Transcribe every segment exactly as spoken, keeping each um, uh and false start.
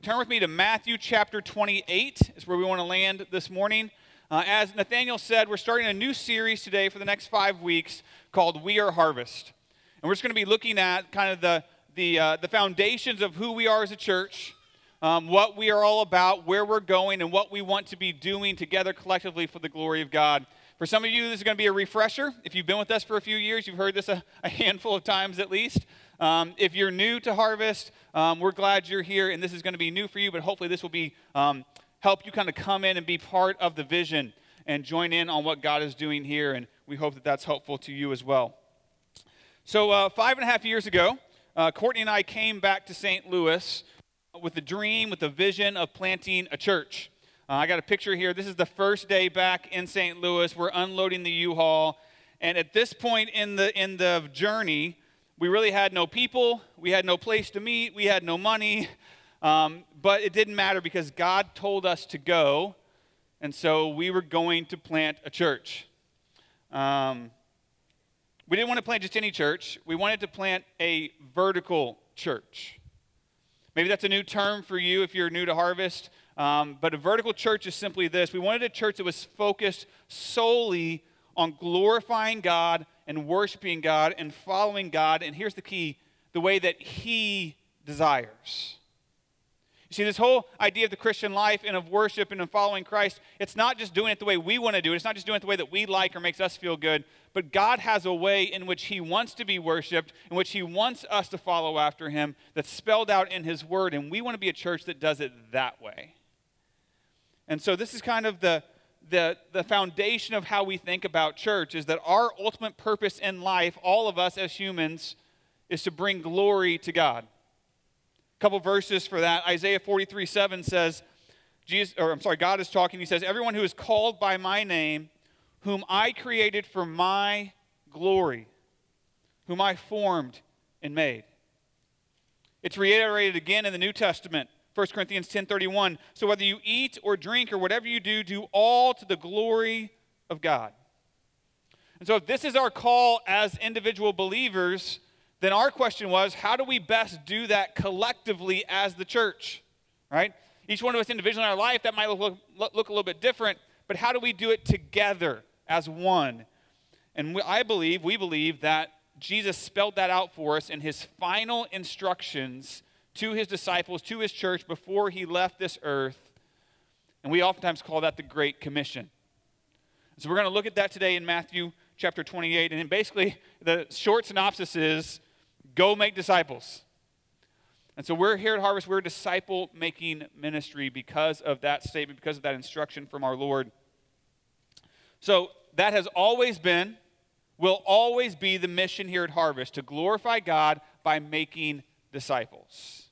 turn with me to Matthew chapter twenty-eight. It's where we want to land this morning. Uh, as Nathaniel said, we're starting a new series today for the next five weeks called We Are Harvest. And we're just going to be looking at kind of the the uh, the foundations of who we are as a church, um, what we are all about, where we're going, and what we want to be doing together collectively for the glory of God. For some of you, this is going to be a refresher. If you've been with us for a few years, you've heard this a, a handful of times at least. Um, if you're new to Harvest, um, we're glad you're here, and this is going to be new for you, but hopefully this will be um, help you kind of come in and be part of the vision and join in on what God is doing here, and we hope that that's helpful to you as well. So uh, five and a half years ago, uh, Courtney and I came back to Saint Louis with a dream, with a vision of planting a church. Uh, I got a picture here. This is the first day back in Saint Louis. We're unloading the U-Haul, and at this point in the in the journey, we really had no people, we had no place to meet, we had no money, um, but it didn't matter because God told us to go, and so we were going to plant a church. Um, we didn't want to plant just any church, we wanted to plant a vertical church. Maybe that's a new term for you if you're new to Harvest, um, but a vertical church is simply this. We wanted a church that was focused solely on glorifying God and worshiping God and following God, and here's the key, the way that He desires. You see, this whole idea of the Christian life and of worship and of following Christ, it's not just doing it the way we want to do it. It's not just doing it the way that we like or makes us feel good, but God has a way in which He wants to be worshiped, in which He wants us to follow after Him, that's spelled out in His Word, and we want to be a church that does it that way. And so this is kind of the The, the foundation of how we think about church is that our ultimate purpose in life, all of us as humans, is to bring glory to God. A couple verses for that. Isaiah forty-three seven says, Jesus, or I'm sorry, God is talking. He says, "Everyone who is called by my name, whom I created for my glory, whom I formed and made." It's reiterated again in the New Testament. First Corinthians ten thirty-one, "So whether you eat or drink or whatever you do, do all to the glory of God." And so if this is our call as individual believers, then our question was, how do we best do that collectively as the church, right? Each one of us individually in our life, that might look, look, look a little bit different, but how do we do it together as one? And we, I believe, we believe that Jesus spelled that out for us in His final instructions to His disciples, to His church, before He left this earth. And we oftentimes call that the Great Commission. So we're going to look at that today in Matthew chapter twenty-eight. And basically, the short synopsis is, go make disciples. And so we're here at Harvest, we're a disciple-making ministry because of that statement, because of that instruction from our Lord. So that has always been, will always be the mission here at Harvest, to glorify God by making disciples.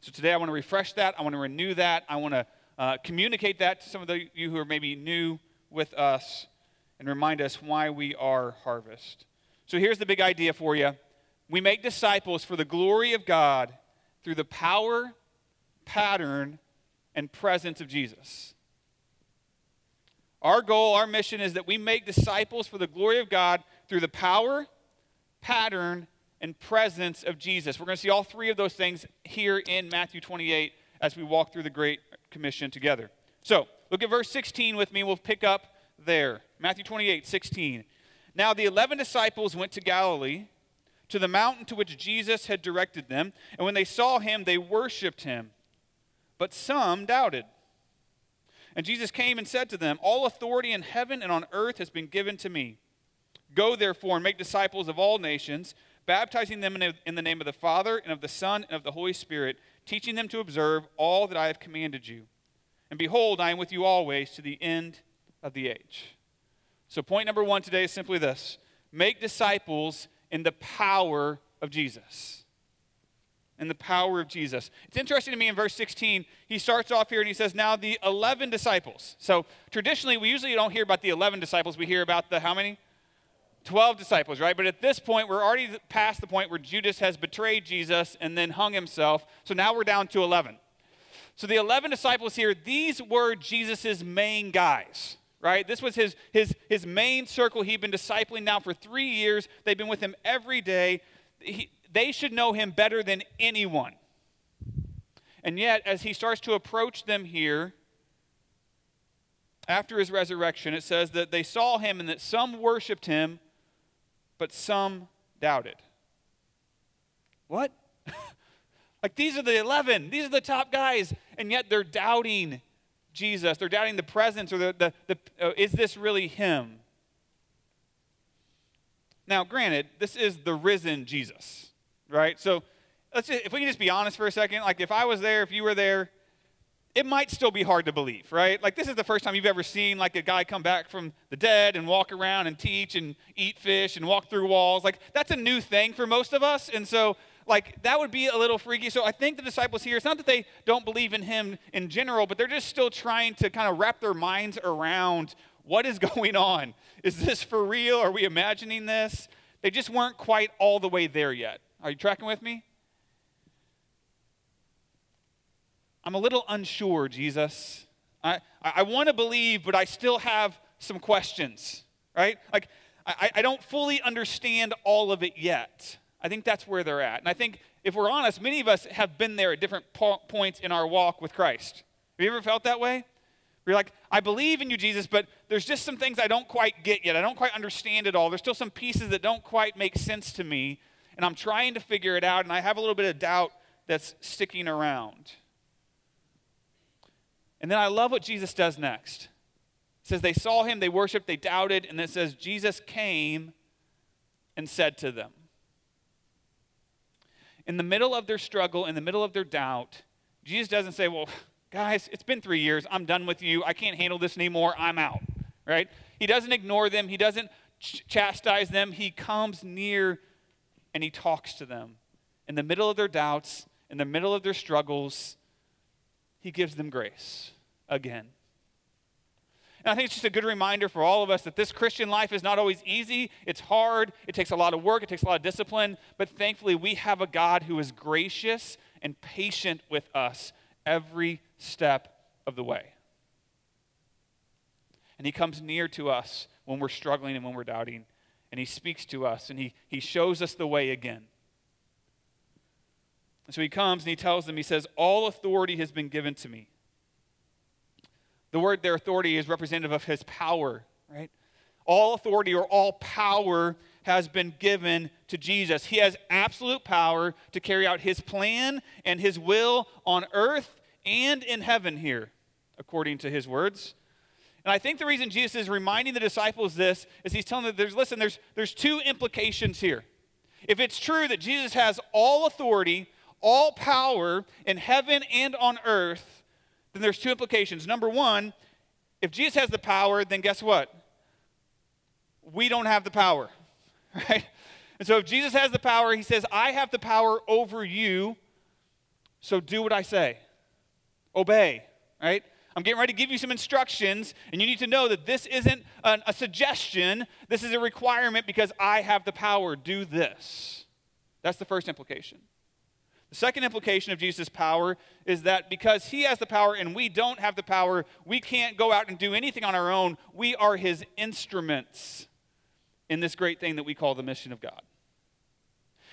So today I want to refresh that, I want to renew that, I want to uh, communicate that to some of the, you who are maybe new with us and remind us why we are Harvest. So here's the big idea for you. We make disciples for the glory of God through the power, pattern, and presence of Jesus. Our goal, our mission is that we make disciples for the glory of God through the power, pattern, and presence of Jesus. We're going to see all three of those things here in Matthew twenty-eight as we walk through the Great Commission together. So, look at verse sixteen with me. We'll pick up there. Matthew twenty-eight sixteen. "Now the eleven disciples went to Galilee, to the mountain to which Jesus had directed them, and when they saw Him, they worshipped Him. But some doubted. And Jesus came and said to them, 'All authority in heaven and on earth has been given to me. Go therefore and make disciples of all nations, baptizing them in the name of the Father, and of the Son, and of the Holy Spirit, teaching them to observe all that I have commanded you. And behold, I am with you always to the end of the age.'" So point number one today is simply this: make disciples in the power of Jesus. In the power of Jesus. It's interesting to me in verse sixteen, he starts off here and he says, "Now the eleven disciples." So traditionally, we usually don't hear about the eleven disciples. We hear about the how many? twelve disciples, right? But at this point, we're already past the point where Judas has betrayed Jesus and then hung himself. So now we're down to eleven. So the eleven disciples here, these were Jesus' main guys, right? This was his, his, his main circle. He'd been discipling now for three years. They've been with him every day. He, they should know him better than anyone. And yet, as he starts to approach them here, after his resurrection, it says that they saw him and that some worshipped him, but some doubted. What? Like, these are the eleven. These are the top guys. And yet they're doubting Jesus. They're doubting the presence or the, the, the uh, is this really him? Now, granted, this is the risen Jesus, right? So let's just, if we can just be honest for a second, like if I was there, if you were there, it might still be hard to believe, right? Like this is the first time you've ever seen like a guy come back from the dead and walk around and teach and eat fish and walk through walls. Like that's a new thing for most of us. And so like that would be a little freaky. So I think the disciples here, it's not that they don't believe in him in general, but they're just still trying to kind of wrap their minds around what is going on. Is this for real? Are we imagining this? They just weren't quite all the way there yet. Are you tracking with me? I'm a little unsure, Jesus. I, I want to believe, but I still have some questions, right? Like, I, I don't fully understand all of it yet. I think that's where they're at. And I think, if we're honest, many of us have been there at different po- points in our walk with Christ. Have you ever felt that way? Where you're like, I believe in you, Jesus, but there's just some things I don't quite get yet. I don't quite understand it all. There's still some pieces that don't quite make sense to me, and I'm trying to figure it out, and I have a little bit of doubt that's sticking around. And then I love what Jesus does next. It says they saw him, they worshiped, they doubted, and then it says Jesus came and said to them. In the middle of their struggle, in the middle of their doubt, Jesus doesn't say, well, guys, it's been three years. I'm done with you. I can't handle this anymore. I'm out, right? He doesn't ignore them. He doesn't ch- chastise them. He comes near and he talks to them. In the middle of their doubts, in the middle of their struggles, he gives them grace again. And I think it's just a good reminder for all of us that this Christian life is not always easy. It's hard. It takes a lot of work. It takes a lot of discipline. But thankfully, we have a God who is gracious and patient with us every step of the way. And he comes near to us when we're struggling and when we're doubting. And he speaks to us and he, he shows us the way again. And so he comes and he tells them, he says, all authority has been given to me. The word their authority is representative of his power, right? All authority or all power has been given to Jesus. He has absolute power to carry out his plan and his will on earth and in heaven here, according to his words. And I think the reason Jesus is reminding the disciples this is he's telling them, there's, listen, there's, there's two implications here. If it's true that Jesus has all authority, all power in heaven and on earth, then there's two implications. Number one, if Jesus has the power, then guess what? We don't have the power, right? And so if Jesus has the power, he says, I have the power over you, so do what I say. Obey, right? I'm getting ready to give you some instructions, and you need to know that this isn't an, a suggestion. This is a requirement because I have the power. Do this. That's the first implication. The second implication of Jesus' power is that because he has the power and we don't have the power, we can't go out and do anything on our own. We are his instruments in this great thing that we call the mission of God.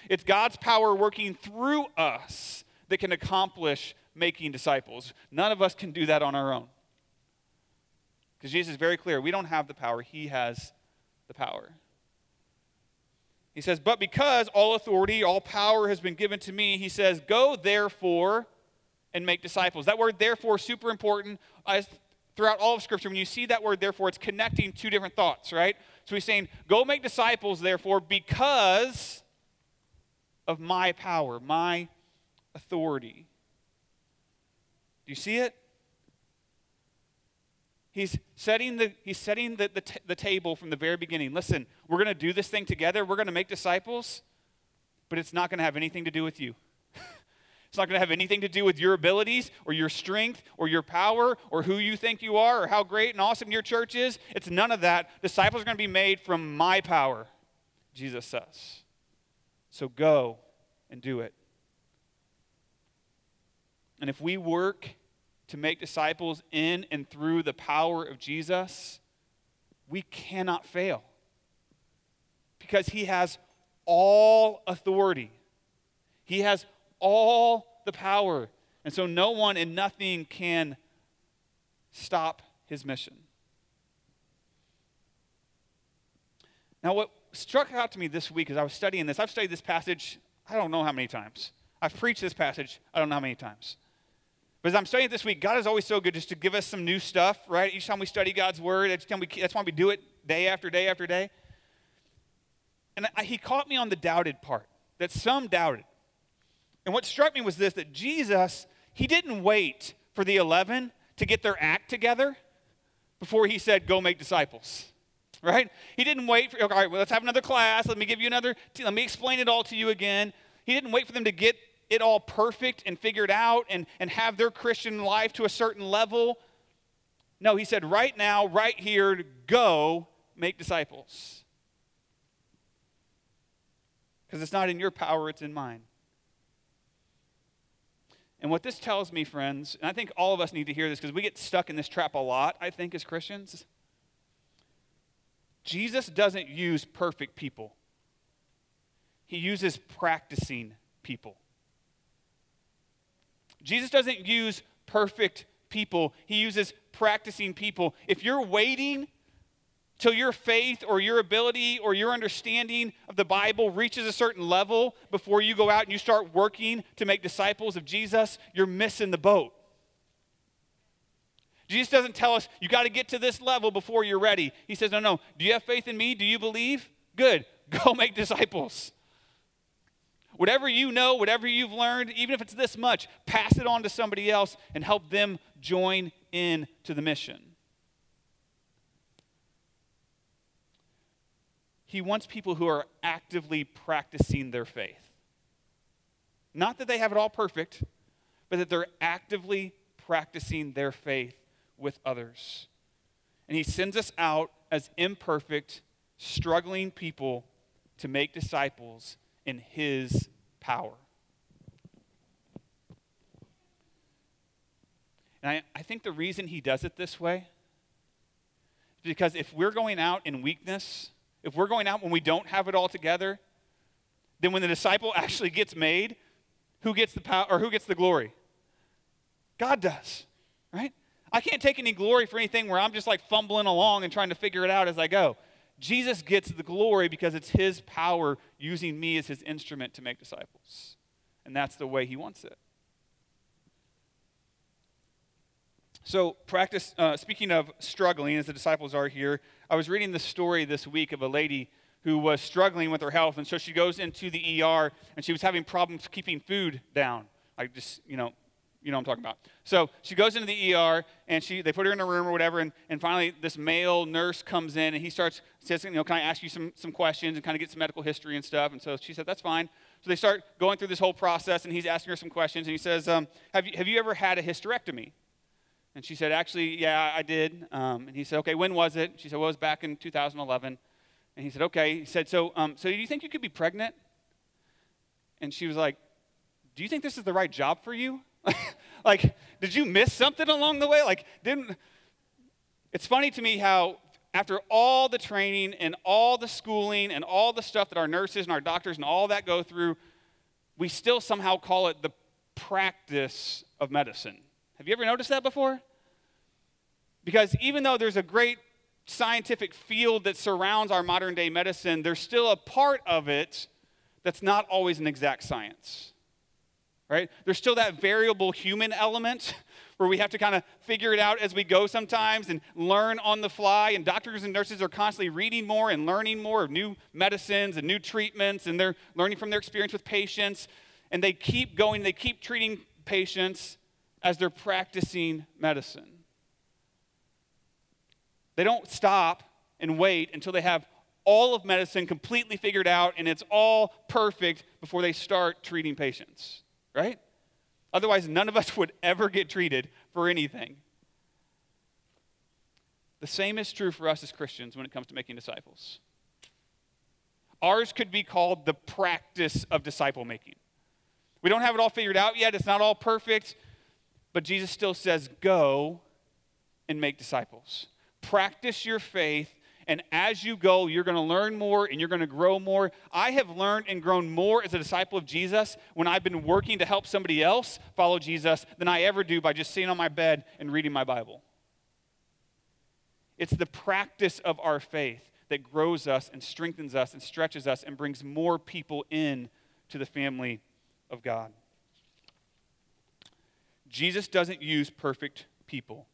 It's God's power working through us that can accomplish making disciples. None of us can do that on our own. Because Jesus is very clear, we don't have the power. He has the power. He says, but because all authority, all power has been given to me, he says, go therefore and make disciples. That word therefore is super important. As throughout all of Scripture, when you see that word therefore, it's connecting two different thoughts, right? So he's saying, go make disciples therefore because of my power, my authority. Do you see it? He's setting the he's setting the, the, t- the table from the very beginning. Listen, we're going to do this thing together. We're going to make disciples, but it's not going to have anything to do with you. It's not going to have anything to do with your abilities or your strength or your power or who you think you are or how great and awesome your church is. It's none of that. Disciples are going to be made from my power, Jesus says. So go and do it. And if we work to make disciples in and through the power of Jesus, we cannot fail because he has all authority. He has all the power. And so no one and nothing can stop his mission. Now, what struck out to me this week as I was studying this, I've studied this passage I don't know how many times. I've preached this passage I don't know how many times. But as I'm studying it this week, God is always so good just to give us some new stuff, right? Each time we study God's word, each time we, that's why we do it day after day after day. And I, he caught me on the doubted part, that some doubted. And what struck me was this, that Jesus, he didn't wait for the eleven to get their act together before he said, go make disciples, right? He didn't wait for, okay, all right, well, let's have another class. Let me give you another, let me explain it all to you again. He didn't wait for them to get it all perfect and figured out and, and have their Christian life to a certain level. No, he said, right now, right here, go make disciples. Because it's not in your power, it's in mine. And what this tells me, friends, and I think all of us need to hear this because we get stuck in this trap a lot, I think, as Christians. Jesus doesn't use perfect people. He uses practicing people. Jesus doesn't use perfect people. He uses practicing people. If you're waiting till your faith or your ability or your understanding of the Bible reaches a certain level before you go out and you start working to make disciples of Jesus, you're missing the boat. Jesus doesn't tell us, you got to get to this level before you're ready. He says, no, no, do you have faith in me? Do you believe? Good, go make disciples. Whatever you know, whatever you've learned, even if it's this much, pass it on to somebody else and help them join in to the mission. He wants people who are actively practicing their faith. Not that they have it all perfect, but that they're actively practicing their faith with others. And he sends us out as imperfect, struggling people to make disciples in his power. And I, I think the reason he does it this way is because if we're going out in weakness, if we're going out when we don't have it all together, then when the disciple actually gets made, who gets the power or who gets the glory? God does, right? I can't take any glory for anything where I'm just like fumbling along and trying to figure it out as I go. Jesus gets the glory because it's his power using me as his instrument to make disciples. And that's the way he wants it. So practice, uh, speaking of struggling, as the disciples are here, I was reading the story this week of a lady who was struggling with her health, and so she goes into the E R, and she was having problems keeping food down. I just, you know, you know what I'm talking about. So she goes into the E R, and she they put her in a room or whatever, and, and finally this male nurse comes in, and he starts, says, you know, can I ask you some, some questions and kind of get some medical history and stuff? And so she said, that's fine. So they start going through this whole process, and he's asking her some questions, and he says, um, have you, have you ever had a hysterectomy? And she said, actually, yeah, I did. Um, and he said, okay, when was it? She said, well, it was back in two thousand eleven. And he said, okay. He said, so um, so do you think you could be pregnant? And she was like, do you think this is the right job for you? Like, did you miss something along the way? Like, didn't, it's funny to me how after all the training and all the schooling and all the stuff that our nurses and our doctors and all that go through, we still somehow call it the practice of medicine. Have you ever noticed that before? Because even though there's a great scientific field that surrounds our modern-day medicine, there's still a part of it that's not always an exact science, right? There's still that variable human element where we have to kind of figure it out as we go sometimes and learn on the fly, and doctors and nurses are constantly reading more and learning more of new medicines and new treatments, and they're learning from their experience with patients, and they keep going, they keep treating patients as they're practicing medicine. They don't stop and wait until they have all of medicine completely figured out and it's all perfect before they start treating patients, right? Otherwise, none of us would ever get treated for anything. The same is true for us as Christians when it comes to making disciples. Ours could be called the practice of disciple making. We don't have it all figured out yet. It's not all perfect. But Jesus still says, go and make disciples. Practice your faith And as you go, you're going to learn more and you're going to grow more. I have learned and grown more as a disciple of Jesus when I've been working to help somebody else follow Jesus than I ever do by just sitting on my bed and reading my Bible. It's the practice of our faith that grows us and strengthens us and stretches us and brings more people in to the family of God. Jesus doesn't use perfect people.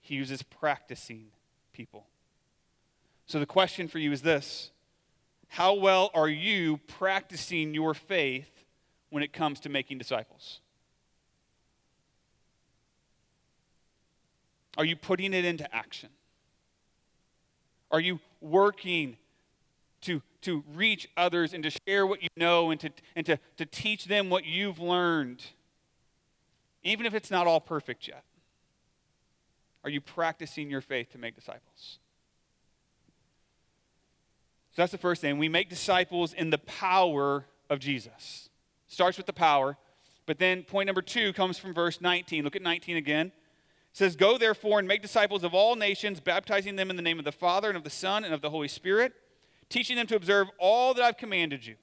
He uses practicing people. So the question for you is this: how well are you practicing your faith when it comes to making disciples? Are you putting it into action? Are you working to, to reach others and to share what you know and, to, and to, to teach them what you've learned, even if it's not all perfect yet? Are you practicing your faith to make disciples? So that's the first thing. We make disciples in the power of Jesus. Starts with the power. But then point number two comes from verse nineteen. Look at nineteen again. It says, "Go therefore and make disciples of all nations, baptizing them in the name of the Father and of the Son and of the Holy Spirit, teaching them to observe all that I've commanded you."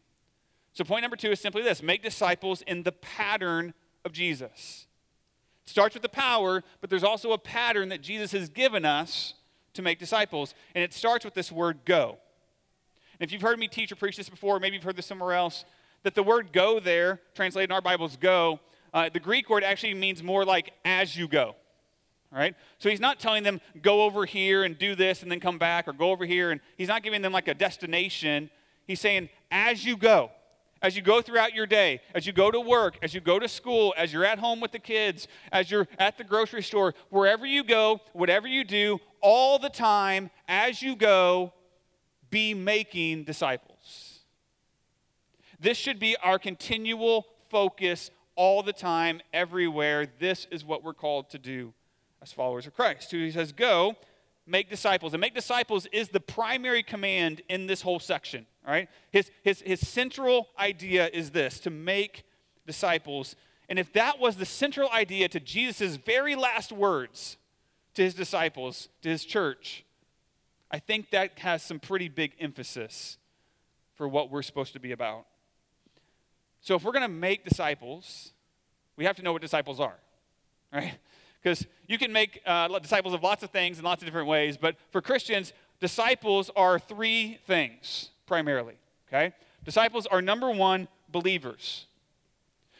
So point number two is simply this: make disciples in the pattern of Jesus. It starts with the power, but there's also a pattern that Jesus has given us to make disciples. And it starts with this word "go." And if you've heard me teach or preach this before, maybe you've heard this somewhere else, that the word "go" there, translated in our Bibles, "go," uh, the Greek word actually means more like "as you go." All right? So he's not telling them, go over here and do this and then come back, or go over here. And he's not giving them like a destination. He's saying, as you go, as you go throughout your day, as you go to work, as you go to school, as you're at home with the kids, as you're at the grocery store, wherever you go, whatever you do, all the time, as you go, be making disciples. This should be our continual focus all the time, everywhere. This is what we're called to do as followers of Christ. So he says, go, make disciples. And make disciples is the primary command in this whole section. All right? His, his, his central idea is this: to make disciples. And if that was the central idea to Jesus' very last words to his disciples, to his church, I think that has some pretty big emphasis for what we're supposed to be about. So if we're going to make disciples, we have to know what disciples are, right? Because you can make uh, disciples of lots of things in lots of different ways, but for Christians, disciples are three things primarily, okay? Disciples are, number one, believers.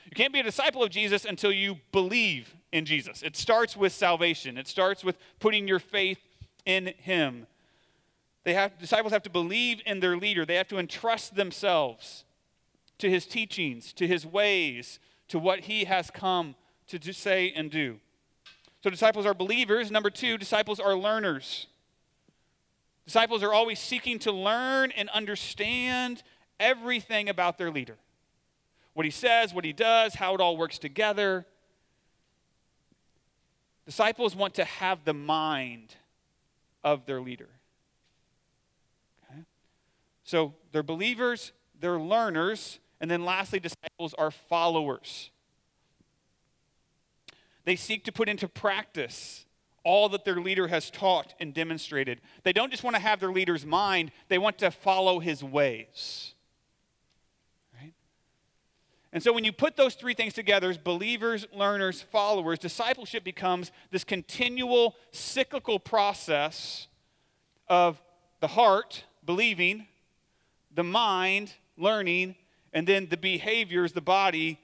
You can't be a disciple of Jesus until you believe in Jesus. It starts with salvation. It starts with putting your faith in him. They have, disciples have to believe in their leader. They have to entrust themselves to his teachings, to his ways, to what he has come to do, say and do. So disciples are believers. Number two, disciples are learners. Disciples are always seeking to learn and understand everything about their leader. What he says, what he does, how it all works together. Disciples want to have the mind of their leader. So they're believers, they're learners, and then lastly, disciples are followers. They seek to put into practice all that their leader has taught and demonstrated. They don't just want to have their leader's mind, they want to follow his ways. Right? And so when you put those three things together, believers, learners, followers, discipleship becomes this continual cyclical process of the heart believing, the mind learning, and then the behaviors, the body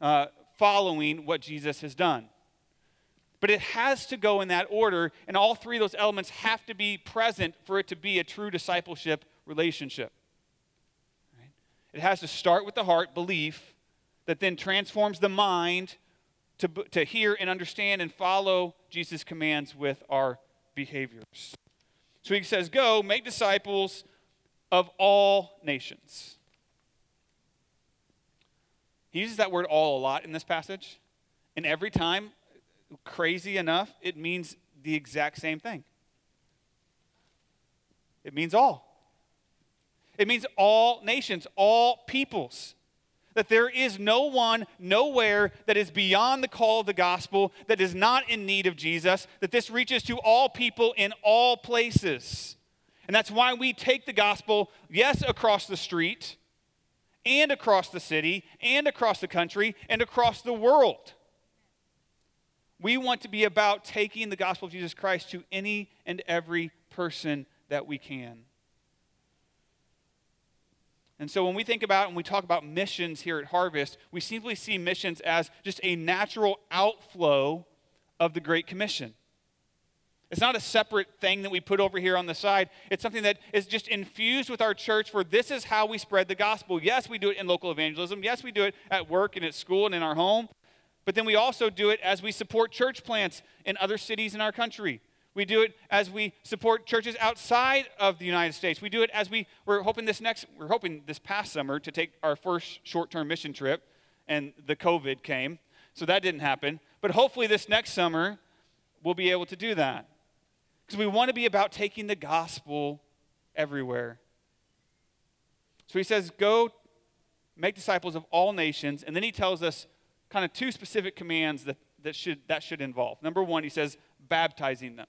uh, following what Jesus has done. But it has to go in that order, and all three of those elements have to be present for it to be a true discipleship relationship. Right? It has to start with the heart, belief, that then transforms the mind to, to hear and understand and follow Jesus' commands with our behaviors. So he says, go, make disciples of all nations. He uses that word "all" a lot in this passage. And every time, crazy enough, it means the exact same thing. It means all. It means all nations, all peoples. That there is no one, nowhere that is beyond the call of the gospel, that is not in need of Jesus, that this reaches to all people in all places. And that's why we take the gospel, yes, across the street, and across the city, and across the country, and across the world. We want to be about taking the gospel of Jesus Christ to any and every person that we can. And so when we think about and we talk about missions here at Harvest, we simply see missions as just a natural outflow of the Great Commission. It's not a separate thing that we put over here on the side. It's something that is just infused with our church, for this is how we spread the gospel. Yes, we do it in local evangelism. Yes, we do it at work and at school and in our home. But then we also do it as we support church plants in other cities in our country. We do it as we support churches outside of the United States. We do it as we, we're hoping this next, we're hoping this past summer to take our first short-term mission trip, and the COVID came, so that didn't happen. But hopefully this next summer, we'll be able to do that. Because we want to be about taking the gospel everywhere. So he says, go make disciples of all nations, and then he tells us kind of two specific commands that, that, should, that should involve. Number one, he says, baptizing them.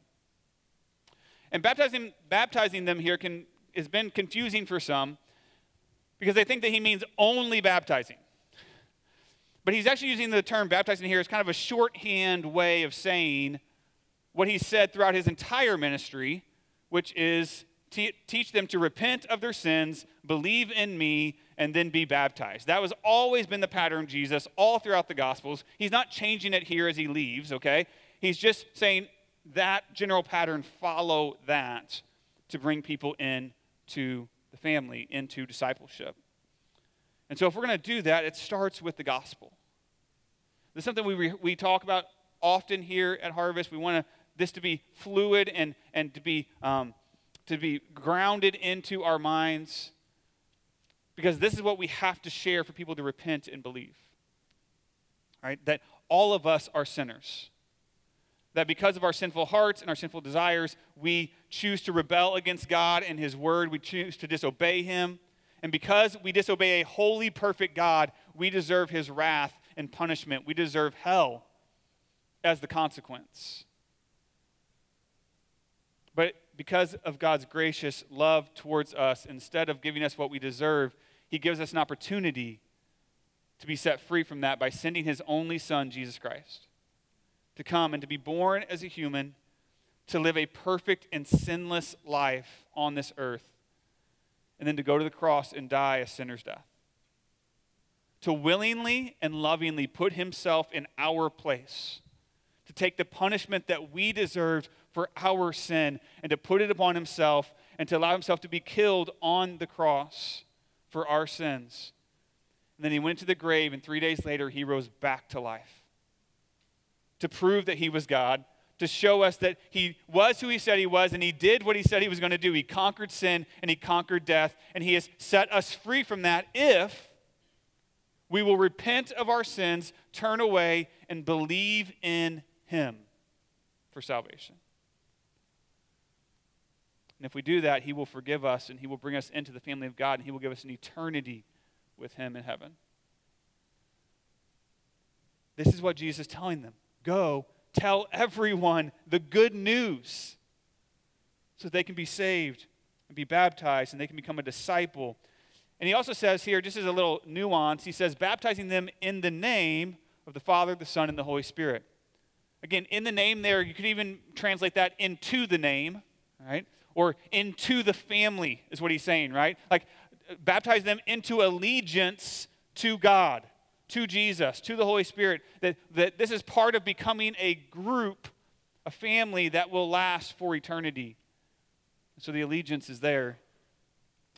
And baptizing, baptizing them here can has been confusing for some because they think that he means only baptizing. But he's actually using the term baptizing here as kind of a shorthand way of saying what he said throughout his entire ministry, which is te- teach them to repent of their sins, believe in me, and then be baptized. That has always been the pattern of Jesus all throughout the Gospels. He's not changing it here as he leaves, okay? He's just saying, that general pattern, follow that to bring people into the family, into discipleship. And so if we're going to do that, it starts with the gospel. This is something we re- we talk about often here at Harvest. We want to, this to be fluid and, and to be um, to be grounded into our minds, because this is what we have to share for people to repent and believe. All right? That all of us are sinners. That because of our sinful hearts and our sinful desires, we choose to rebel against God and his word. We choose to disobey him. And because we disobey a holy, perfect God, we deserve his wrath and punishment. We deserve hell as the consequence. But because of God's gracious love towards us, instead of giving us what we deserve, he gives us an opportunity to be set free from that by sending his only son, Jesus Christ, to come and to be born as a human, to live a perfect and sinless life on this earth, and then to go to the cross and die a sinner's death. To willingly and lovingly put himself in our place, to take the punishment that we deserved for our sin and to put it upon himself and to allow himself to be killed on the cross for our sins. And then he went to the grave, and three days later he rose back to life, to prove that he was God, to show us that he was who he said he was, and he did what he said he was going to do. He conquered sin, and he conquered death, and he has set us free from that if we will repent of our sins, turn away, and believe in him for salvation. And if we do that, he will forgive us, and he will bring us into the family of God, and he will give us an eternity with him in heaven. This is what Jesus is telling them. Go tell everyone the good news so they can be saved and be baptized and they can become a disciple. And he also says here, just as a little nuance, he says, baptizing them in the name of the Father, the Son, and the Holy Spirit. Again, in the name there, you could even translate that into the name, right? Or into the family is what he's saying, right? Like, baptize them into allegiance to God, to Jesus, to the Holy Spirit, that, that this is part of becoming a group, a family that will last for eternity. And so the allegiance is there,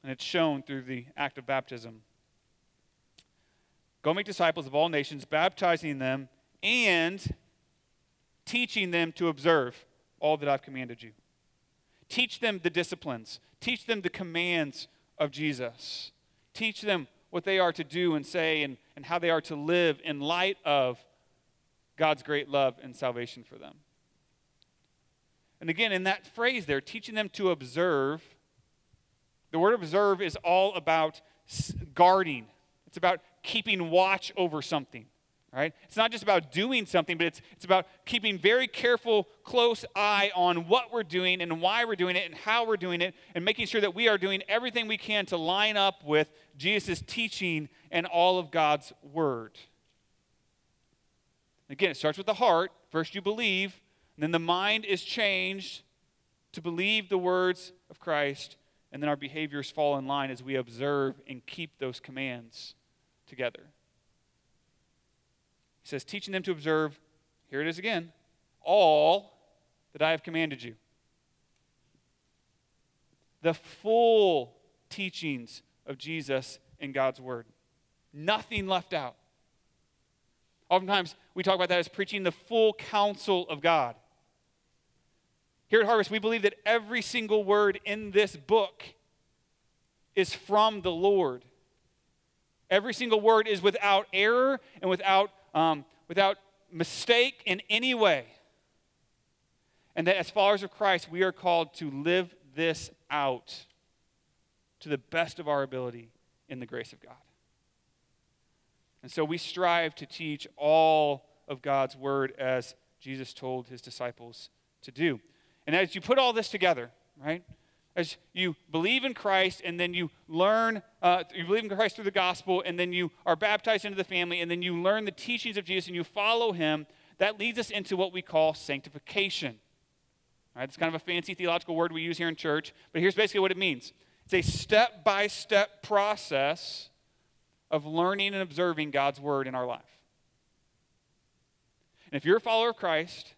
and it's shown through the act of baptism. Go make disciples of all nations, baptizing them and teaching them to observe all that I've commanded you. Teach them the disciplines. Teach them the commands of Jesus. Teach them what they are to do and say, and, and how they are to live in light of God's great love and salvation for them. And again, in that phrase there, teaching them to observe, the word observe is all about guarding. It's about keeping watch over something. All right? It's not just about doing something, but it's it's about keeping very careful, close eye on what we're doing and why we're doing it and how we're doing it, and making sure that we are doing everything we can to line up with Jesus' teaching and all of God's word. Again, it starts with the heart. First you believe, and then the mind is changed to believe the words of Christ, and then our behaviors fall in line as we observe and keep those commands together. He says, teaching them to observe, here it is again, all that I have commanded you. The full teachings of Jesus in God's word. Nothing left out. Oftentimes, we talk about that as preaching the full counsel of God. Here at Harvest, we believe that every single word in this book is from the Lord. Every single word is without error and without Um, without mistake in any way. And that as followers of Christ, we are called to live this out to the best of our ability in the grace of God. And so we strive to teach all of God's word as Jesus told his disciples to do. And as you put all this together, right? As you believe in Christ, and then you learn, uh, you believe in Christ through the gospel, and then you are baptized into the family, and then you learn the teachings of Jesus, and you follow him, that leads us into what we call sanctification. All right, it's kind of a fancy theological word we use here in church, but here's basically what it means. It's a step-by-step process of learning and observing God's word in our life. And if you're a follower of Christ,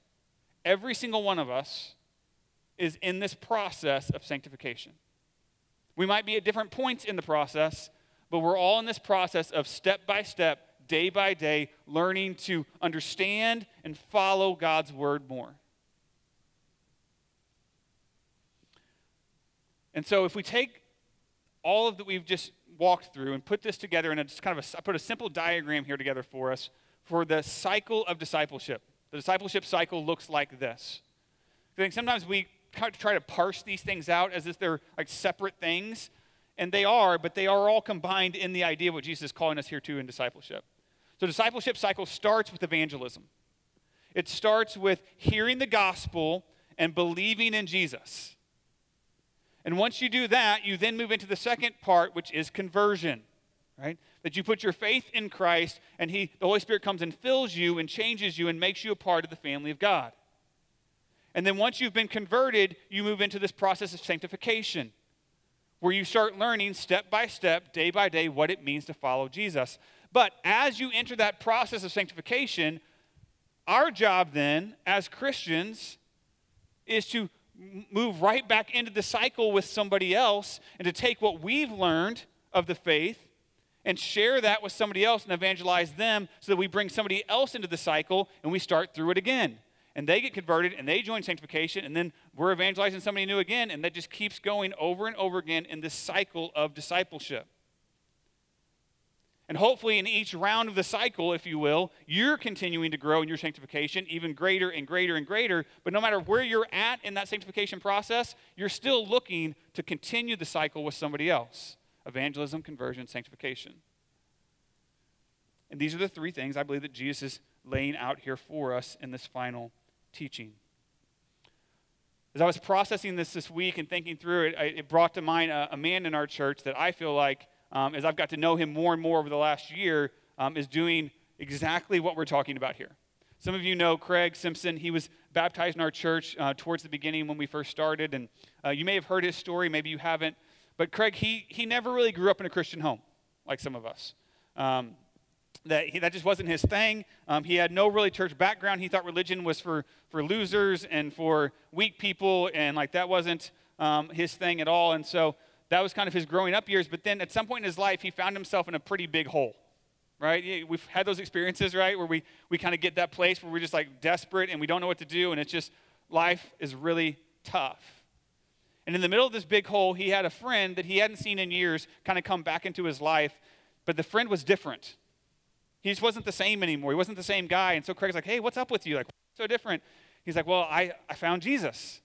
every single one of us is in this process of sanctification. We might be at different points in the process, but we're all in this process of step by step, day by day, learning to understand and follow God's word more. And so if we take all of that we've just walked through and put this together, and it's kind of a, I put a simple diagram here together for us for the cycle of discipleship. The discipleship cycle looks like this. I think sometimes we try to parse these things out as if they're like separate things, and they are, but they are all combined in the idea of what Jesus is calling us here to in discipleship. So discipleship cycle starts with evangelism. It starts with hearing the gospel and believing in Jesus. And once you do that, you then move into the second part, which is conversion, right? That you put your faith in Christ, and he, the Holy Spirit comes and fills you and changes you and makes you a part of the family of God. And then once you've been converted, you move into this process of sanctification, where you start learning step by step, day by day, what it means to follow Jesus. But as you enter that process of sanctification, our job then, as Christians, is to move right back into the cycle with somebody else and to take what we've learned of the faith and share that with somebody else and evangelize them so that we bring somebody else into the cycle and we start through it again. And they get converted, and they join sanctification, and then we're evangelizing somebody new again, and that just keeps going over and over again in this cycle of discipleship. And hopefully in each round of the cycle, if you will, you're continuing to grow in your sanctification even greater and greater and greater, but no matter where you're at in that sanctification process, you're still looking to continue the cycle with somebody else. Evangelism, conversion, sanctification. And these are the three things I believe that Jesus is laying out here for us in this final teaching. As I was processing this this week and thinking through it, I, it brought to mind a, a man in our church that I feel like, um, as I've got to know him more and more over the last year, um, is doing exactly what we're talking about here. Some of you know Craig Simpson. He was baptized in our church uh, towards the beginning when we first started, and uh, you may have heard his story, maybe you haven't, but Craig, he he never really grew up in a Christian home, like some of us. Um, That he, that just wasn't his thing. Um, he had no really church background. He thought religion was for, for losers and for weak people, and like that wasn't um, his thing at all. And so that was kind of his growing up years. But then at some point in his life, he found himself in a pretty big hole, right? We've had those experiences, right, where we, we kind of get that place where we're just like desperate and we don't know what to do, and it's just life is really tough. And in the middle of this big hole, he had a friend that he hadn't seen in years kind of come back into his life, but the friend was different. He just wasn't the same anymore. He wasn't the same guy. And so Craig's like, hey, what's up with you? Like, what's so different? He's like, well, I, I found Jesus.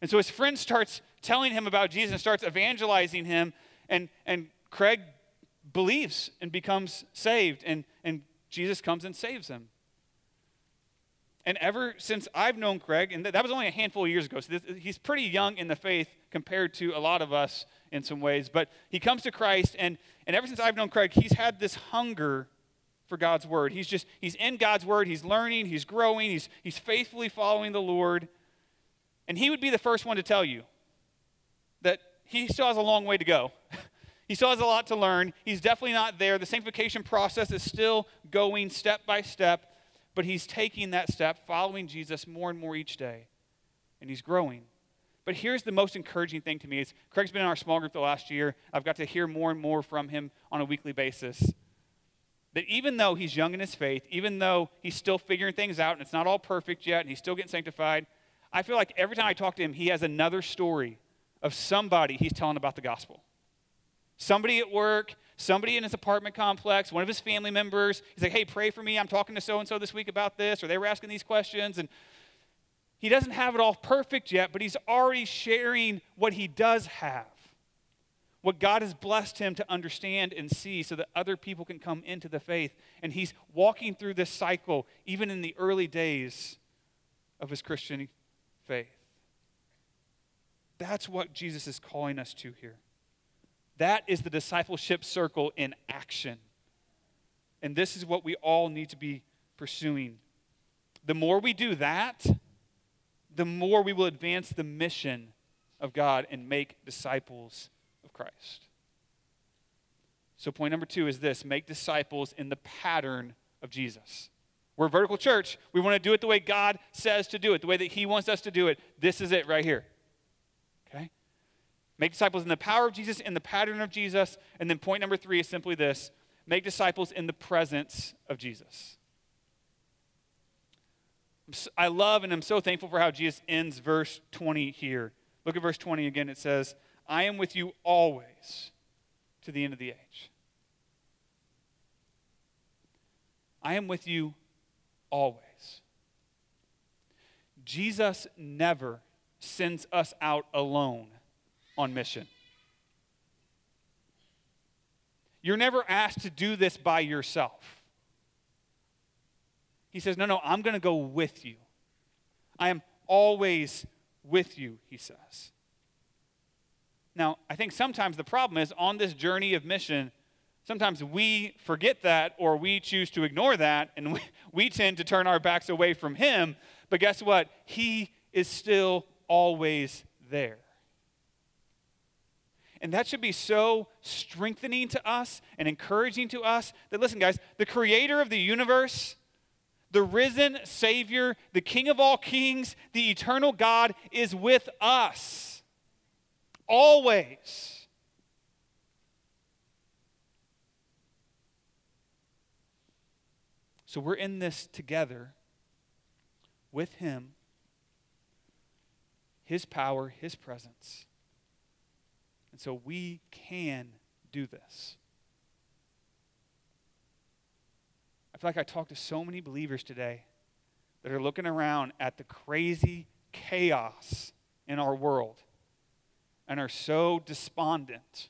And so his friend starts telling him about Jesus and starts evangelizing him. And, and Craig believes and becomes saved and, and Jesus comes and saves him. And ever since I've known Craig, and that was only a handful of years ago, so this, he's pretty young in the faith compared to a lot of us in some ways, but he comes to Christ, and, and ever since I've known Craig, he's had this hunger for God's word. He's just, he's in God's word, he's learning, he's growing, he's, he's faithfully following the Lord, and he would be the first one to tell you that he still has a long way to go. He still has a lot to learn. He's definitely not there. The sanctification process is still going step by step, but he's taking that step, following Jesus more and more each day, and he's growing. But here's the most encouraging thing to me is Craig's been in our small group the last year. I've got to hear more and more from him on a weekly basis. That even though he's young in his faith, even though he's still figuring things out and it's not all perfect yet and he's still getting sanctified, I feel like every time I talk to him, he has another story of somebody he's telling about the gospel. Somebody at work, somebody in his apartment complex, one of his family members. He's like, hey, pray for me. I'm talking to so-and-so this week about this, or they were asking these questions. And he doesn't have it all perfect yet, but he's already sharing what he does have, what God has blessed him to understand and see so that other people can come into the faith. And he's walking through this cycle even in the early days of his Christian faith. That's what Jesus is calling us to here. That is the discipleship circle in action. And this is what we all need to be pursuing. The more we do that, the more we will advance the mission of God and make disciples of Christ. So point number two is this: make disciples in the pattern of Jesus. We're a vertical church. We want to do it the way God says to do it, the way that he wants us to do it. This is it right here. Make disciples in the power of Jesus, in the pattern of Jesus. And then point number three is simply this: make disciples in the presence of Jesus. I love and I'm so thankful for how Jesus ends verse twenty here. Look at verse twenty again. It says, I am with you always to the end of the age. I am with you always. Jesus never sends us out alone on mission. You're never asked to do this by yourself. He says, no, no, I'm going to go with you. I am always with you, he says. Now, I think sometimes the problem is on this journey of mission, sometimes we forget that or we choose to ignore that, and we, we tend to turn our backs away from him. But guess what? He is still always there. And that should be so strengthening to us and encouraging to us that, listen, guys, the creator of the universe, the risen Savior, the King of all kings, the eternal God is with us always. So we're in this together with him, his power, his presence. And so we can do this. I feel like I talked to so many believers today that are looking around at the crazy chaos in our world and are so despondent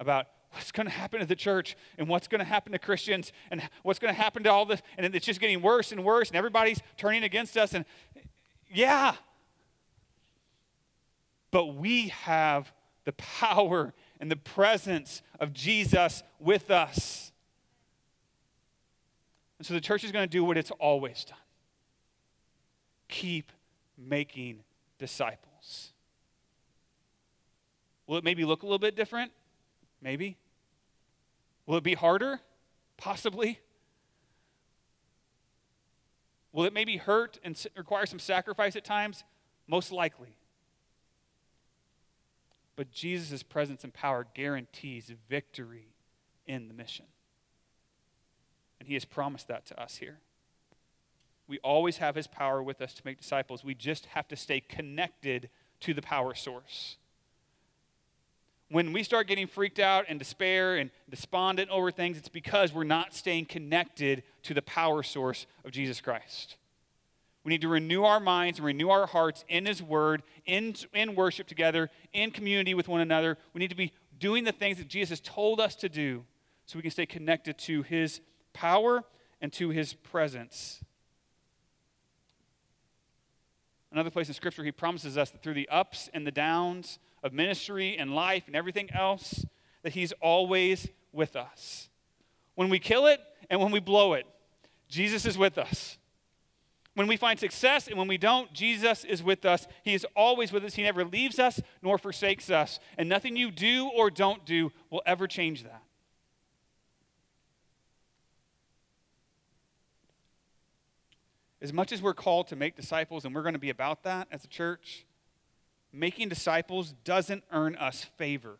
about what's going to happen to the church and what's going to happen to Christians and what's going to happen to all this, and it's just getting worse and worse and everybody's turning against us. And yeah, but we have the power and the presence of Jesus with us. And so the church is going to do what it's always done. Keep making disciples. Will it maybe look a little bit different? Maybe. Will it be harder? Possibly. Will it maybe hurt and require some sacrifice at times? Most likely. But Jesus' presence and power guarantees victory in the mission. And he has promised that to us here. We always have his power with us to make disciples. We just have to stay connected to the power source. When we start getting freaked out and despair and despondent over things, it's because we're not staying connected to the power source of Jesus Christ. We need to renew our minds and renew our hearts in his word, in, in worship together, in community with one another. We need to be doing the things that Jesus told us to do so we can stay connected to his power and to his presence. Another place in Scripture, he promises us that through the ups and the downs of ministry and life and everything else, that he's always with us. When we kill it and when we blow it, Jesus is with us. When we find success and when we don't, Jesus is with us. He is always with us. He never leaves us nor forsakes us. And nothing you do or don't do will ever change that. As much as we're called to make disciples, and we're going to be about that as a church, making disciples doesn't earn us favor.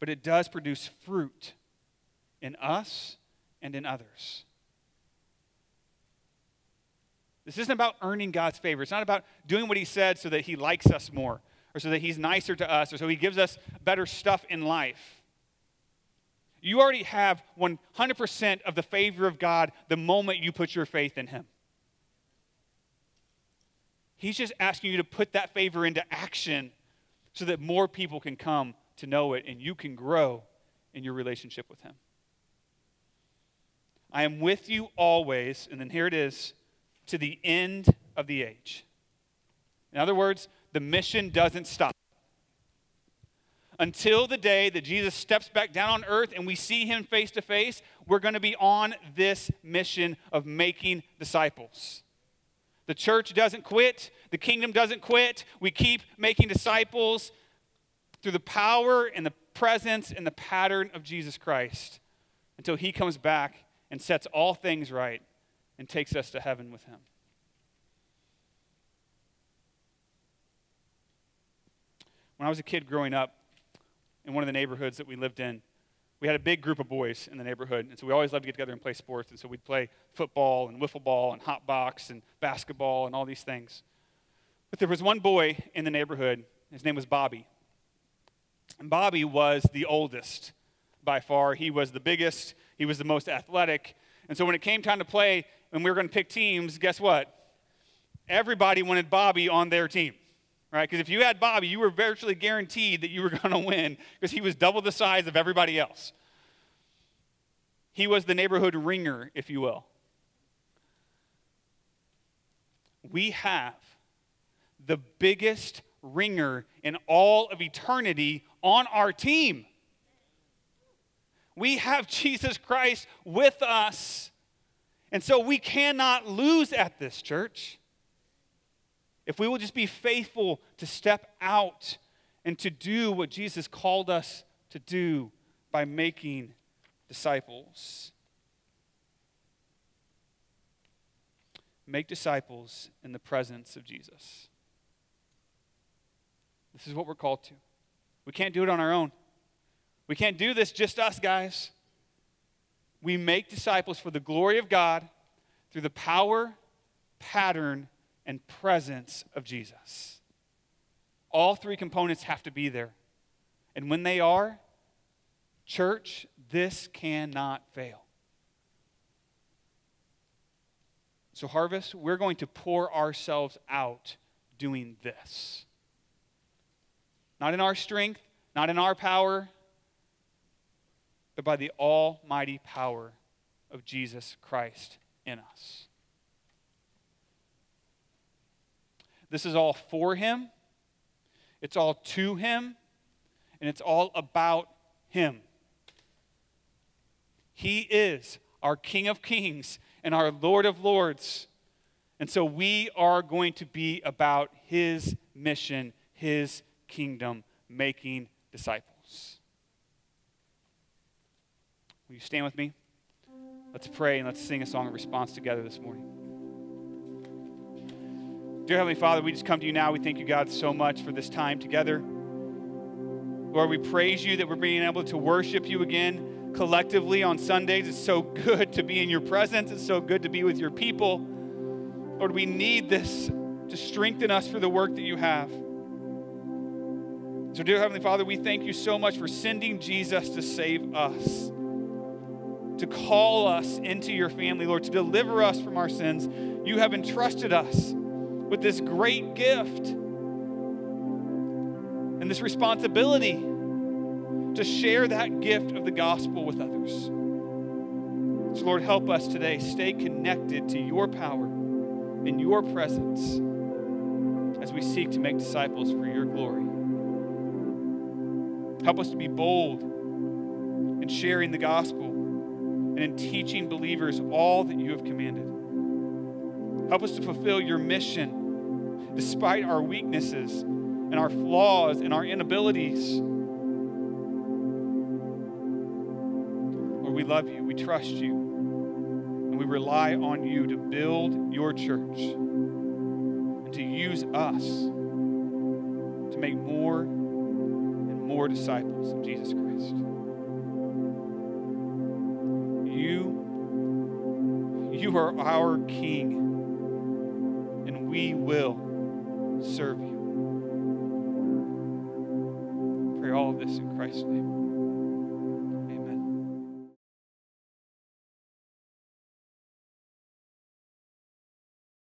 But it does produce fruit in us and in others. This isn't about earning God's favor. It's not about doing what he said so that he likes us more, or so that he's nicer to us, or so he gives us better stuff in life. You already have one hundred percent of the favor of God the moment you put your faith in him. He's just asking you to put that favor into action so that more people can come to know it and you can grow in your relationship with him. I am with you always, and then here it is, to the end of the age. In other words, the mission doesn't stop. Until the day that Jesus steps back down on earth and we see him face to face, we're going to be on this mission of making disciples. The church doesn't quit. The kingdom doesn't quit. We keep making disciples through the power and the presence and the pattern of Jesus Christ until he comes back and sets all things right and takes us to heaven with him. When I was a kid growing up, in one of the neighborhoods that we lived in, we had a big group of boys in the neighborhood, and so we always loved to get together and play sports, and so we'd play football and wiffle ball and hot box and basketball and all these things. But there was one boy in the neighborhood, his name was Bobby. And Bobby was the oldest by far. He was the biggest, he was the most athletic, and so when it came time to play and we were going to pick teams, guess what? Everybody wanted Bobby on their team. Right? Because if you had Bobby, you were virtually guaranteed that you were going to win because he was double the size of everybody else. He was the neighborhood ringer, if you will. We have the biggest ringer in all of eternity on our team. We have Jesus Christ with us. And so we cannot lose at this, church. If we will just be faithful to step out and to do what Jesus called us to do by making disciples. Make disciples in the presence of Jesus. This is what we're called to. We can't do it on our own. We can't do this just us, guys. We make disciples for the glory of God through the power, pattern, and presence of Jesus. All three components have to be there. And when they are, church, this cannot fail. So, Harvest, we're going to pour ourselves out doing this. Not in our strength, not in our power, but by the almighty power of Jesus Christ in us. This is all for him, it's all to him, and it's all about him. He is our King of Kings and our Lord of Lords. And so we are going to be about his mission, his kingdom, making disciples. Will you stand with me? Let's pray and let's sing a song of response together this morning. Dear Heavenly Father, we just come to you now. We thank you, God, so much for this time together. Lord, we praise you that we're being able to worship you again collectively on Sundays. It's so good to be in your presence. It's so good to be with your people. Lord, we need this to strengthen us for the work that you have. So, dear Heavenly Father, we thank you so much for sending Jesus to save us, to call us into your family, Lord, to deliver us from our sins. You have entrusted us with this great gift and this responsibility to share that gift of the gospel with others. So Lord, help us today stay connected to your power and your presence as we seek to make disciples for your glory. Help us to be bold in sharing the gospel and in teaching believers all that you have commanded. Help us to fulfill your mission despite our weaknesses and our flaws and our inabilities. Lord, we love you, we trust you, and we rely on you to build your church and to use us to make more and more disciples of Jesus Christ. You, you are our King. We will serve you. I pray all of this in Christ's name.